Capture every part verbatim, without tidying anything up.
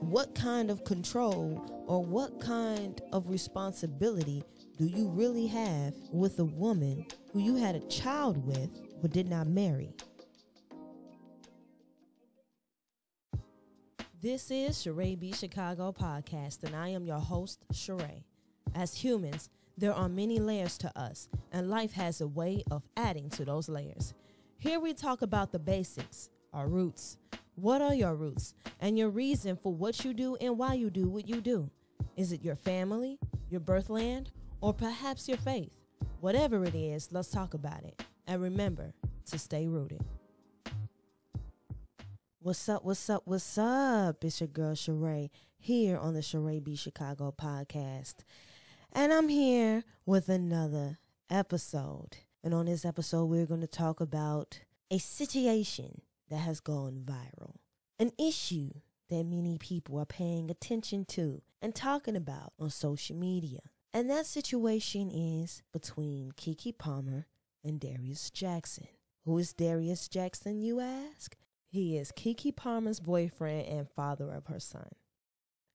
what kind of control or what kind of responsibility do you really have with a woman who you had a child with but did not marry? This is Sheree B. Chicago Podcast, and I am your host, Sheree. As humans, there are many layers to us, and life has a way of adding to those layers. Here we talk about the basics, our roots. What are your roots and your reason for what you do and why you do what you do? Is it your family, your birthland, or perhaps your faith? Whatever it is, let's talk about it. And remember to stay rooted. What's up, what's up, what's up? It's your girl Sheree here on the Sheree B. Chicago Podcast. And I'm here with another episode. And on this episode, we're going to talk about a situation that has gone viral. An issue that many people are paying attention to and talking about on social media. And that situation is between Keke Palmer and Darius Jackson. Who is Darius Jackson, you ask? He is Keke Palmer's boyfriend and father of her son.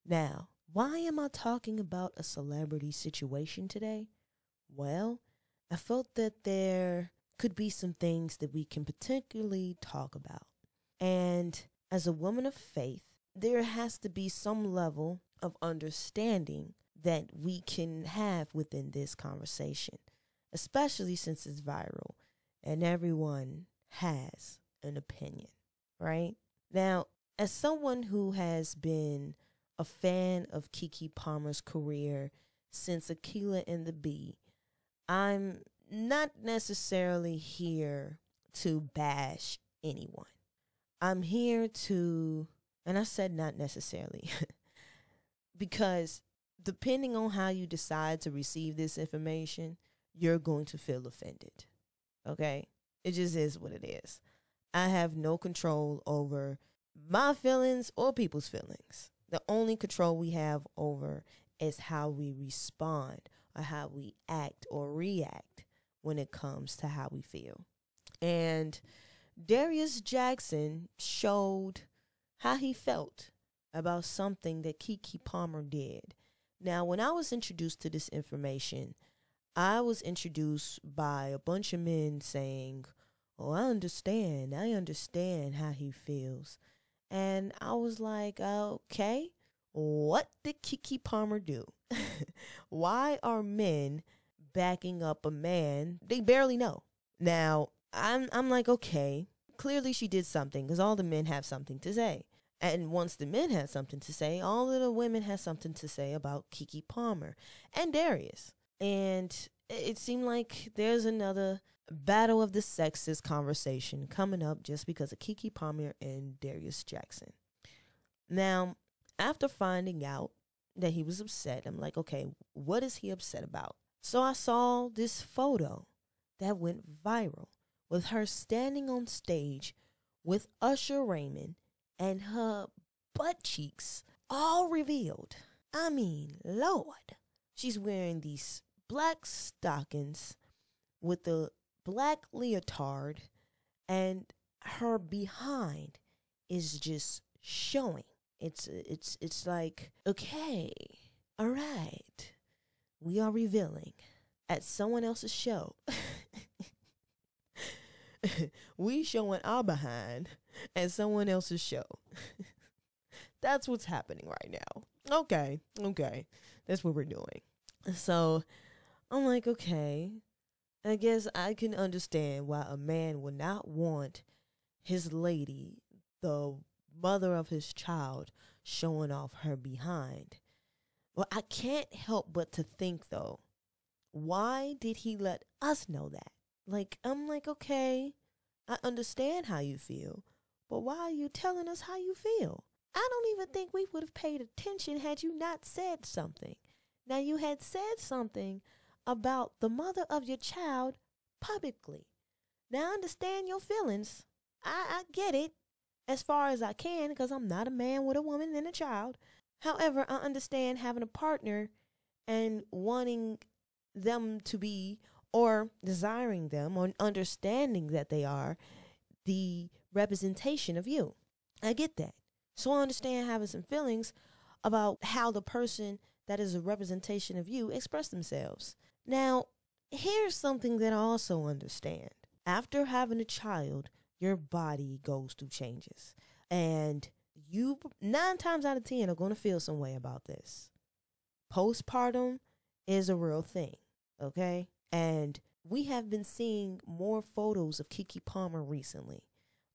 Now, why am I talking about a celebrity situation today? Well, I felt that there could be some things that we can particularly talk about. And as a woman of faith, there has to be some level of understanding that we can have within this conversation, especially since it's viral and everyone has an opinion. Right now, as someone who has been a fan of Keke Palmer's career since Akeelah and the Bee, I'm not necessarily here to bash anyone. I'm here to, and I said not necessarily, because depending on how you decide to receive this information, you're going to feel offended. Okay? It just is what it is. I have no control over my feelings or people's feelings. The only control we have over is how we respond or how we act or react when it comes to how we feel. And Darius Jackson showed how he felt about something that Keke Palmer did. Now, when I was introduced to this information, I was introduced by a bunch of men saying, "Oh, I understand. I understand how he feels." And I was like, okay, what did Keke Palmer do? Why are men backing up a man they barely know? Now, I'm, I'm like, okay, clearly she did something because all the men have something to say. And once the men had something to say, all of the women had something to say about Keke Palmer and Darius. And it seemed like there's another battle of the sexes conversation coming up just because of Keke Palmer and Darius Jackson. Now, after finding out that he was upset, I'm like, okay, what is he upset about? So I saw this photo that went viral with her standing on stage with Usher Raymond and her butt cheeks all revealed. I mean, Lord, she's wearing these black stockings with the black leotard, and her behind is just showing. It's it's it's like, okay, all right, we are revealing at someone else's show. We showing our behind at someone else's show. That's what's happening right now. Okay, okay, that's what we're doing. So I'm like, okay, I guess I can understand why a man would not want his lady, the mother of his child, showing off her behind. Well, I can't help but to think, though, why did he let us know that? Like, I'm like, okay, I understand how you feel, but why are you telling us how you feel? I don't even think we would have paid attention had you not said something. Now, you had said something about the mother of your child publicly. Now, I understand your feelings. I, I get it as far as I can because I'm not a man with a woman and a child. However, I understand having a partner and wanting them to be or desiring them or understanding that they are the representation of you. I get that. So I understand having some feelings about how the person that is a representation of you express themselves. Now, here's something that I also understand. After having a child, your body goes through changes. And you, nine times out of ten, are going to feel some way about this. Postpartum is a real thing, okay? And we have been seeing more photos of Keke Palmer recently,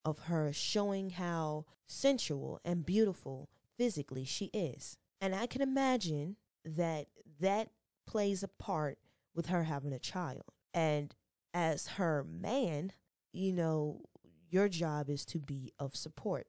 of her showing how sensual and beautiful physically she is. And I can imagine that that plays a part with her having a child. And as her man, you know, your job is to be of support.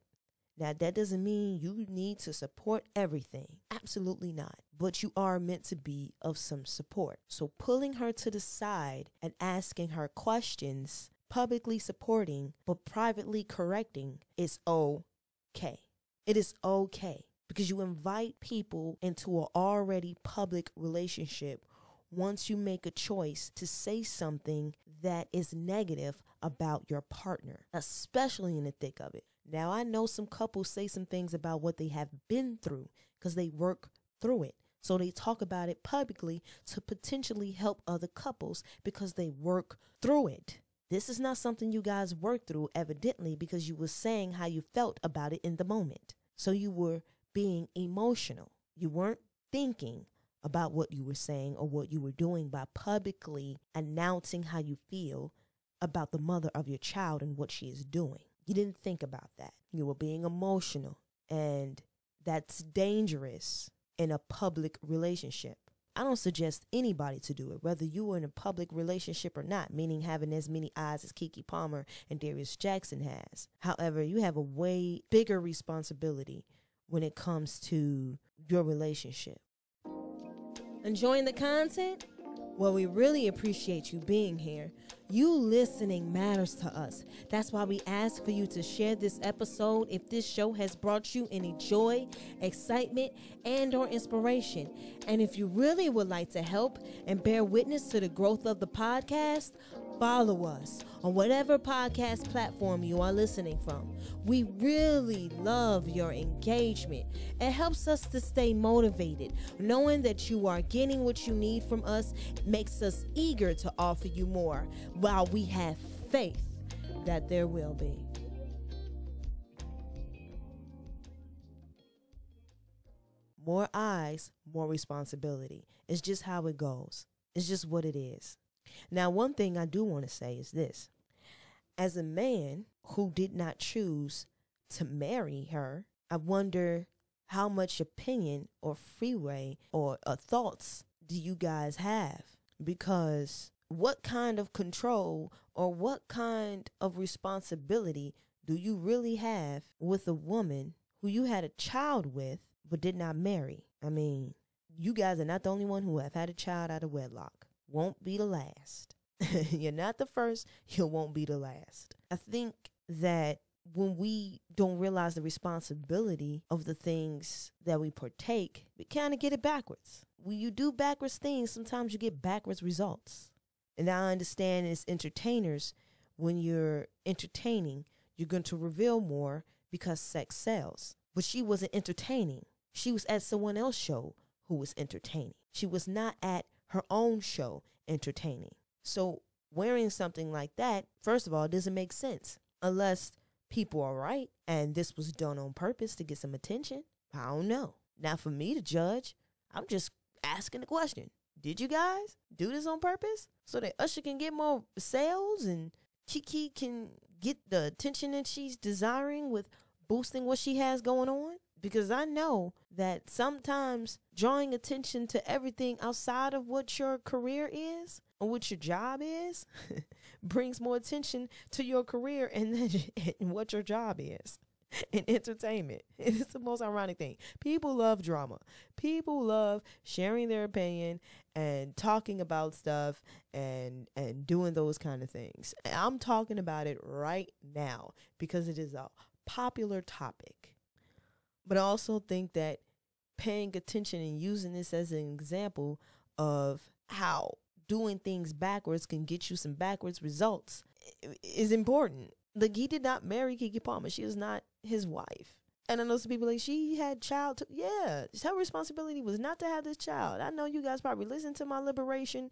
Now, that doesn't mean you need to support everything. Absolutely not. But you are meant to be of some support. So pulling her to the side and asking her questions, publicly supporting, but privately correcting, is okay. It is okay. Because you invite people into an already public relationship once you make a choice to say something that is negative about your partner, especially in the thick of it. Now, I know some couples say some things about what they have been through because they work through it. So they talk about it publicly to potentially help other couples because they work through it. This is not something you guys worked through, evidently, because you were saying how you felt about it in the moment. So you were being emotional. You weren't thinking about what you were saying or what you were doing by publicly announcing how you feel about the mother of your child and what she is doing. You didn't think about that. You were being emotional, and that's dangerous in a public relationship. I don't suggest anybody to do it, whether you are in a public relationship or not, meaning having as many eyes as Keke Palmer and Darius Jackson has. However, you have a way bigger responsibility when it comes to your relationship. Enjoying the content? Well, we really appreciate you being here. You listening matters to us. That's why we ask for you to share this episode if this show has brought you any joy, excitement, and or inspiration. And if you really would like to help and bear witness to the growth of the podcast, follow us on whatever podcast platform you are listening from. We really love your engagement. It helps us to stay motivated. Knowing that you are getting what you need from us makes us eager to offer you more, while we have faith that there will be. More eyes, more responsibility. It's just how it goes. It's just what it is. Now, one thing I do want to say is this. As a man who did not choose to marry her, I wonder how much opinion or freeway or uh, thoughts do you guys have? Because what kind of control or what kind of responsibility do you really have with a woman who you had a child with but did not marry? I mean, you guys are not the only one who have had a child out of wedlock. Won't be the last. You're not the first. You won't be the last. I think that when we don't realize the responsibility of the things that we partake, we kind of get it backwards. When you do backwards things, sometimes you get backwards results. And I understand as entertainers, when you're entertaining, you're going to reveal more because sex sells. But she wasn't entertaining. She was at someone else's show who was entertaining. She was not at her own show entertaining. So wearing something like that, first of all, doesn't make sense unless people are right and this was done on purpose to get some attention. I don't know. Not for me to judge. I'm just asking the question. Did you guys do this on purpose so that Usher can get more sales and Keke can get the attention that she's desiring with boosting what she has going on? Because I know that sometimes drawing attention to everything outside of what your career is or what your job is brings more attention to your career and, then, and what your job is in entertainment. It's the most ironic thing. People love drama. People love sharing their opinion and talking about stuff and, and doing those kind of things. I'm talking about it right now because it is a popular topic. But I also think that paying attention and using this as an example of how doing things backwards can get you some backwards results is important. Like, he did not marry Keke Palmer. She is not his wife. And I know some people like, she had child. T yeah, her responsibility was not to have this child. I know you guys probably listened to my liberation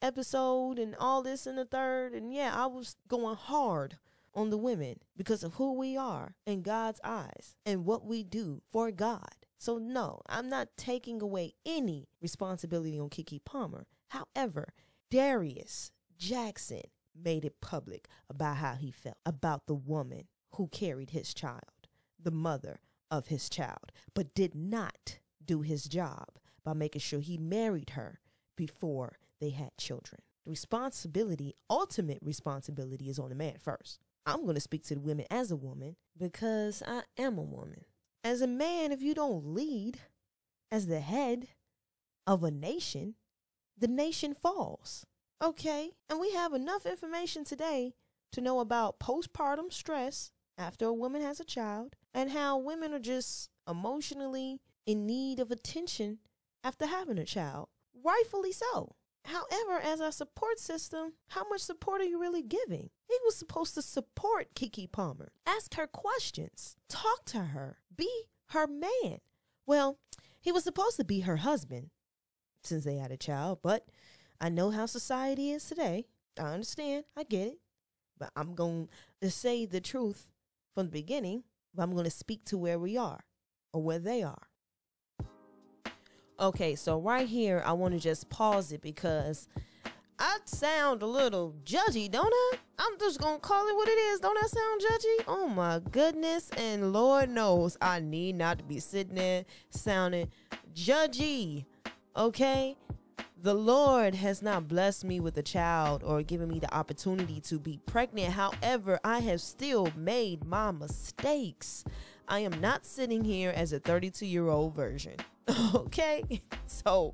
episode and all this and the third. And yeah, I was going hard on the women because of who we are in God's eyes and what we do for God. So no, I'm not taking away any responsibility on Keke Palmer. However, Darius Jackson made it public about how he felt about the woman who carried his child, the mother of his child, but did not do his job by making sure he married her before they had children. The responsibility, ultimate responsibility, is on the man first. I'm going to speak to the women as a woman because I am a woman. As a man, if you don't lead as the head of a nation, the nation falls. Okay, and we have enough information today to know about postpartum stress after a woman has a child and how women are just emotionally in need of attention after having a child, rightfully so. However, as our support system, how much support are you really giving? He was supposed to support Keke Palmer. Ask her questions. Talk to her. Be her man. Well, he was supposed to be her husband since they had a child, but I know how society is today. I understand. I get it. But I'm going to say the truth from the beginning, but I'm going to speak to where we are or where they are. Okay, so right here, I want to just pause it because I sound a little judgy, don't I? I'm just going to call it what it is. Don't I sound judgy? Oh, my goodness. And Lord knows I need not to be sitting there sounding judgy, okay? The Lord has not blessed me with a child or given me the opportunity to be pregnant. However, I have still made my mistakes. I am not sitting here as a thirty-two-year-old version. Okay, so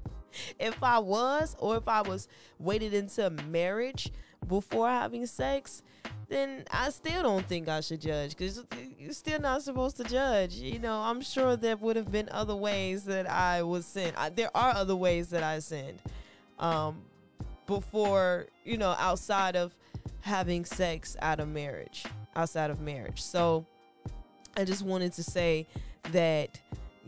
if I was, or if I was waited into marriage before having sex, then I still don't think I should judge, because you're still not supposed to judge. You know, I'm sure there would have been other ways that I was sinned. I, there are other ways that I sinned um, before, you know, outside of having sex out of marriage, outside of marriage. So I just wanted to say that,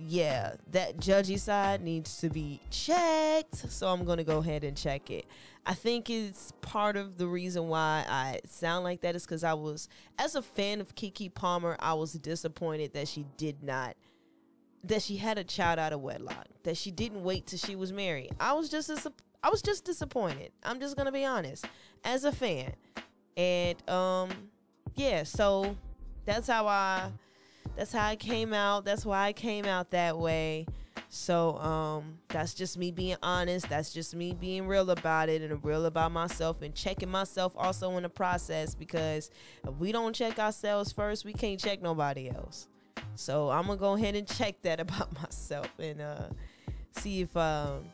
yeah, that judgy side needs to be checked, so I'm gonna go ahead and check it. I think it's part of the reason why I sound like that is because I was, as a fan of Keke Palmer, I was disappointed that she did not, that she had a child out of wedlock, that she didn't wait till she was married. I was just, I was just disappointed. I'm just gonna be honest, as a fan, and um, yeah. So that's how I. That's how I came out. That's why I came out that way. So um, that's just me being honest. That's just me being real about it and real about myself and checking myself also in the process, because if we don't check ourselves first, we can't check nobody else. So I'm going to go ahead and check that about myself and uh, see if um,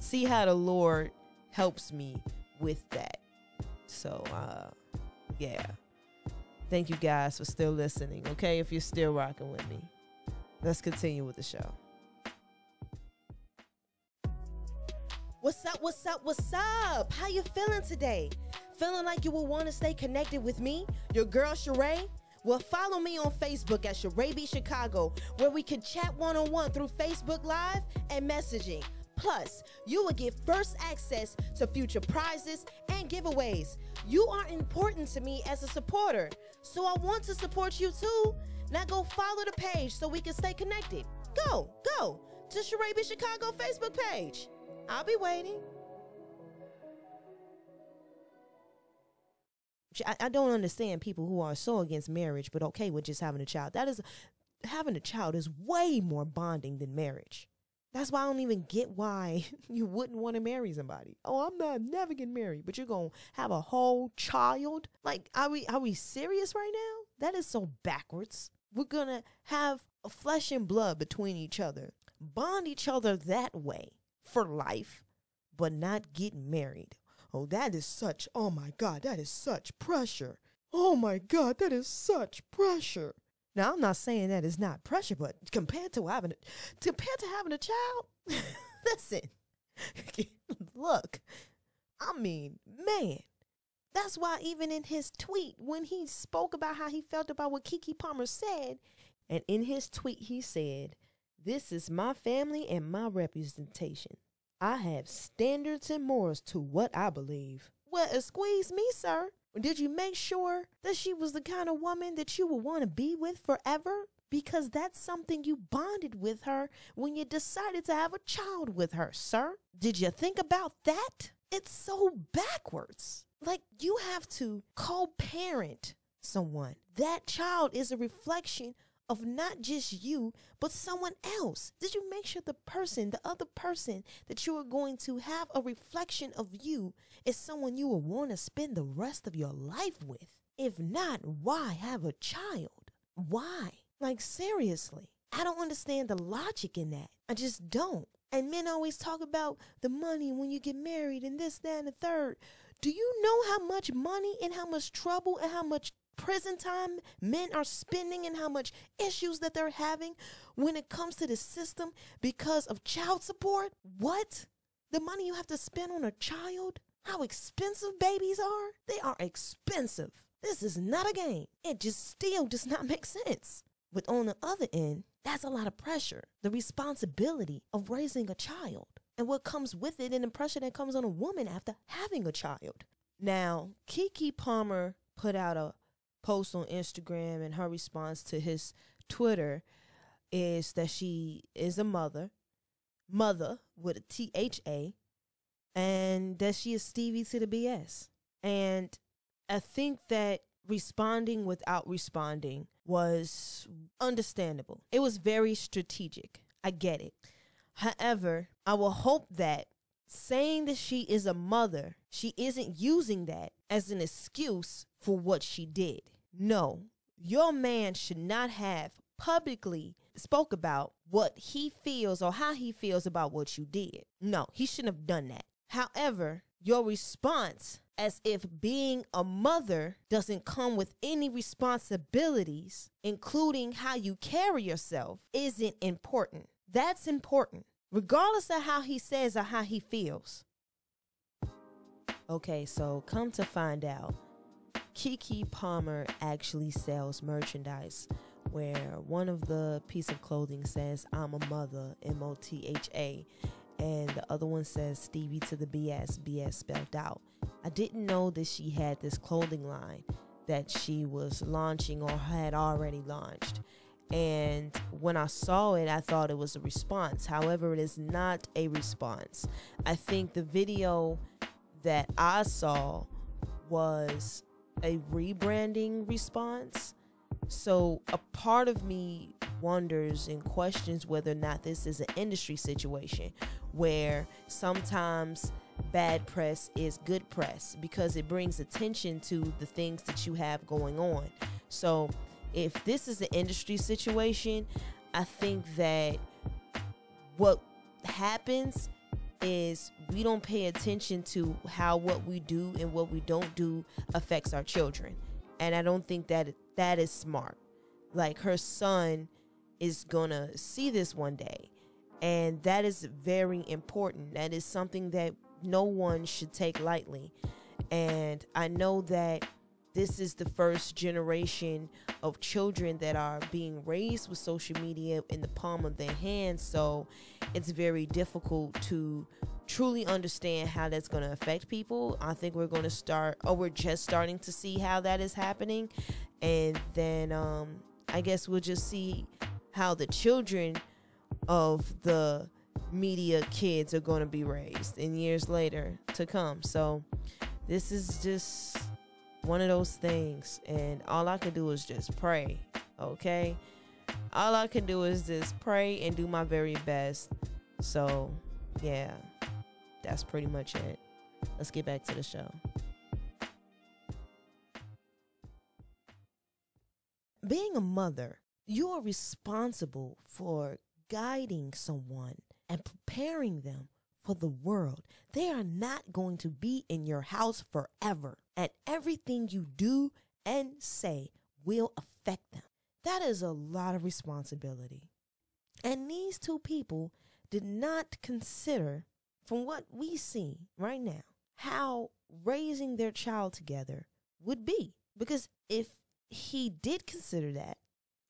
see how the Lord helps me with that. So, uh, yeah. Thank you guys for still listening, okay? If you're still rocking with me, let's continue with the show. What's up, what's up, what's up? How you feeling today? Feeling like you will want to stay connected with me, your girl Sheree? Well, follow me on Facebook at Sheree B. Chicago, where we can chat one-on-one through Facebook Live and messaging. Plus, you will get first access to future prizes and giveaways. You are important to me as a supporter, so I want to support you too. Now go follow the page so we can stay connected. Go, go to Sheree B. Chicago Facebook page. I'll be waiting. I, I don't understand people who are so against marriage, but okay with just having a child. That is, having a child is way more bonding than marriage. That's why I don't even get why you wouldn't want to marry somebody. Oh, I'm not never getting married, but you're going to have a whole child? Like, are we, are we serious right now? That is so backwards. We're going to have flesh and blood between each other, bond each other that way for life, but not get married. Oh, that is such, oh my God, that is such pressure. Oh my God, that is such pressure. Now, I'm not saying that it's not pressure, but compared to having a, compared to having a child, listen, look, I mean, man, that's why even in his tweet, when he spoke about how he felt about what Keke Palmer said, And in his tweet, he said, "This is my family and my representation. I have standards and morals to what I believe." Well, excuse me, sir. Did you make sure that she was the kind of woman that you would want to be with forever? Because that's something you bonded with her when you decided to have a child with her, sir. Did you think about that? It's so backwards. Like, you have to co-parent someone. That child is a reflection of not just you, but someone else. Did you make sure the person, the other person that you are going to have a reflection of you is someone you will want to spend the rest of your life with? If not, why have a child? Why? Like, seriously, I don't understand the logic in that. I just don't. And men always talk about the money when you get married and this, that, and the third. Do you know how much money and how much trouble and how much prison time men are spending and how much issues that they're having when it comes to the system because of child support? What? The money you have to spend on a child? How expensive babies are? They are expensive. This is not a game. It just still does not make sense. But on the other end, that's a lot of pressure. The responsibility of raising a child and what comes with it and the pressure that comes on a woman after having a child. Now, Keke Palmer put out a post on Instagram, and her response to his Twitter is that she is a mother, mother with a T H A, and that she is Stevie to the B S. And I think that responding without responding was understandable. It was very strategic. I get it. However, I will hope that saying that she is a mother, she isn't using that as an excuse for what she did. No, your man should not have publicly spoke about what he feels or how he feels about what you did. No, he shouldn't have done that. However, your response as if being a mother doesn't come with any responsibilities, including how you carry yourself, isn't important. That's important, regardless of how he says or how he feels. Okay, so come to find out, Keke Palmer actually sells merchandise where one of the piece of clothing says, "I'm a mother," M O T H A, and the other one says Stevie to the B S, B S spelled out. I didn't know that she had this clothing line that she was launching or had already launched. And when I saw it, I thought it was a response. However, it is not a response. I think the video that I saw was a rebranding response. So a part of me wonders and questions whether or not this is an industry situation where sometimes bad press is good press because it brings attention to the things that you have going on. So if this is an industry situation, I think that what happens is we don't pay attention to how what we do and what we don't do affects our children. And I don't think that that is smart. Like, her son is gonna see this one day. And that is very important. That is something that no one should take lightly. And I know that this is the first generation of children that are being raised with social media in the palm of their hands, so it's very difficult to truly understand how that's going to affect people. I think we're going to start, or we're just starting to see how that is happening, and then um, I guess we'll just see how the children of the media kids are going to be raised in years later to come. So this is just one of those things, and all I can do is just pray, okay? All I can do is just pray and do my very best. So, yeah, that's pretty much it. Let's get back to the show. Being a mother, you are responsible for guiding someone and preparing them for the world. They are not going to be in your house forever, and everything you do and say will affect them. That is a lot of responsibility. And these two people did not consider, from what we see right now, how raising their child together would be. Because if he did consider that,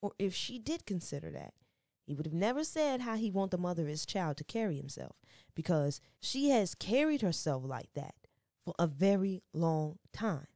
or if she did consider that. He would have never said how he want the mother of his child to carry himself, because she has carried herself like that for a very long time.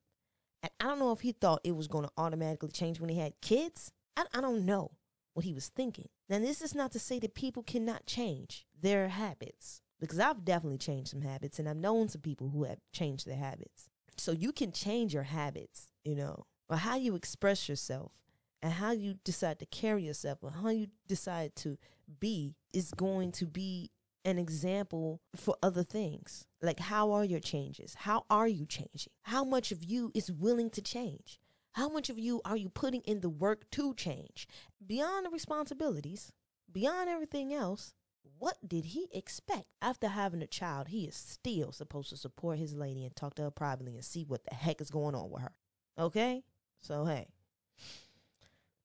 And I don't know if he thought it was going to automatically change when he had kids. I, I don't know what he was thinking. Now, this is not to say that people cannot change their habits, because I've definitely changed some habits, and I've known some people who have changed their habits. So you can change your habits, you know, or how you express yourself. And how you decide to carry yourself or how you decide to be is going to be an example for other things. Like, how are your changes? How are you changing? How much of you is willing to change? How much of you are you putting in the work to change? Beyond the responsibilities, beyond everything else, what did he expect? After having a child, he is still supposed to support his lady and talk to her privately and see what the heck is going on with her. Okay? So, hey.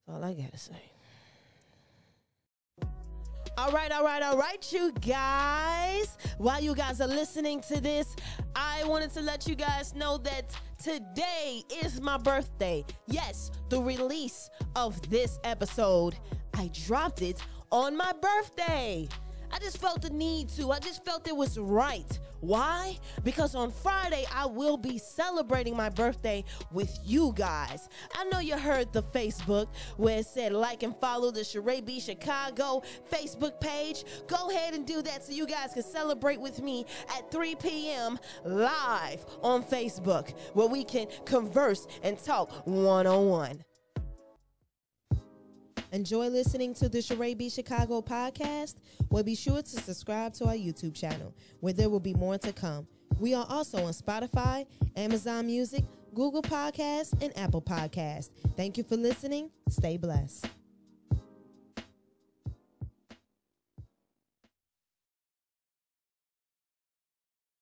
That's all I gotta say. All right, all right, all right, you guys. While you guys are listening to this, I wanted to let you guys know that today is my birthday. Yes, the release of this episode. I dropped it on my birthday. I just felt the need to. I just felt it was right. Why? Because on Friday, I will be celebrating my birthday with you guys. I know you heard the Facebook where it said like and follow the Sheree B. Chicago Facebook page. Go ahead and do that so you guys can celebrate with me at three p m live on Facebook, where we can converse and talk one-on-one. Enjoy listening to the Sheree B. Chicago podcast? Well, be sure to subscribe to our YouTube channel, where there will be more to come. We are also on Spotify, Amazon Music, Google Podcasts, and Apple Podcasts. Thank you for listening. Stay blessed.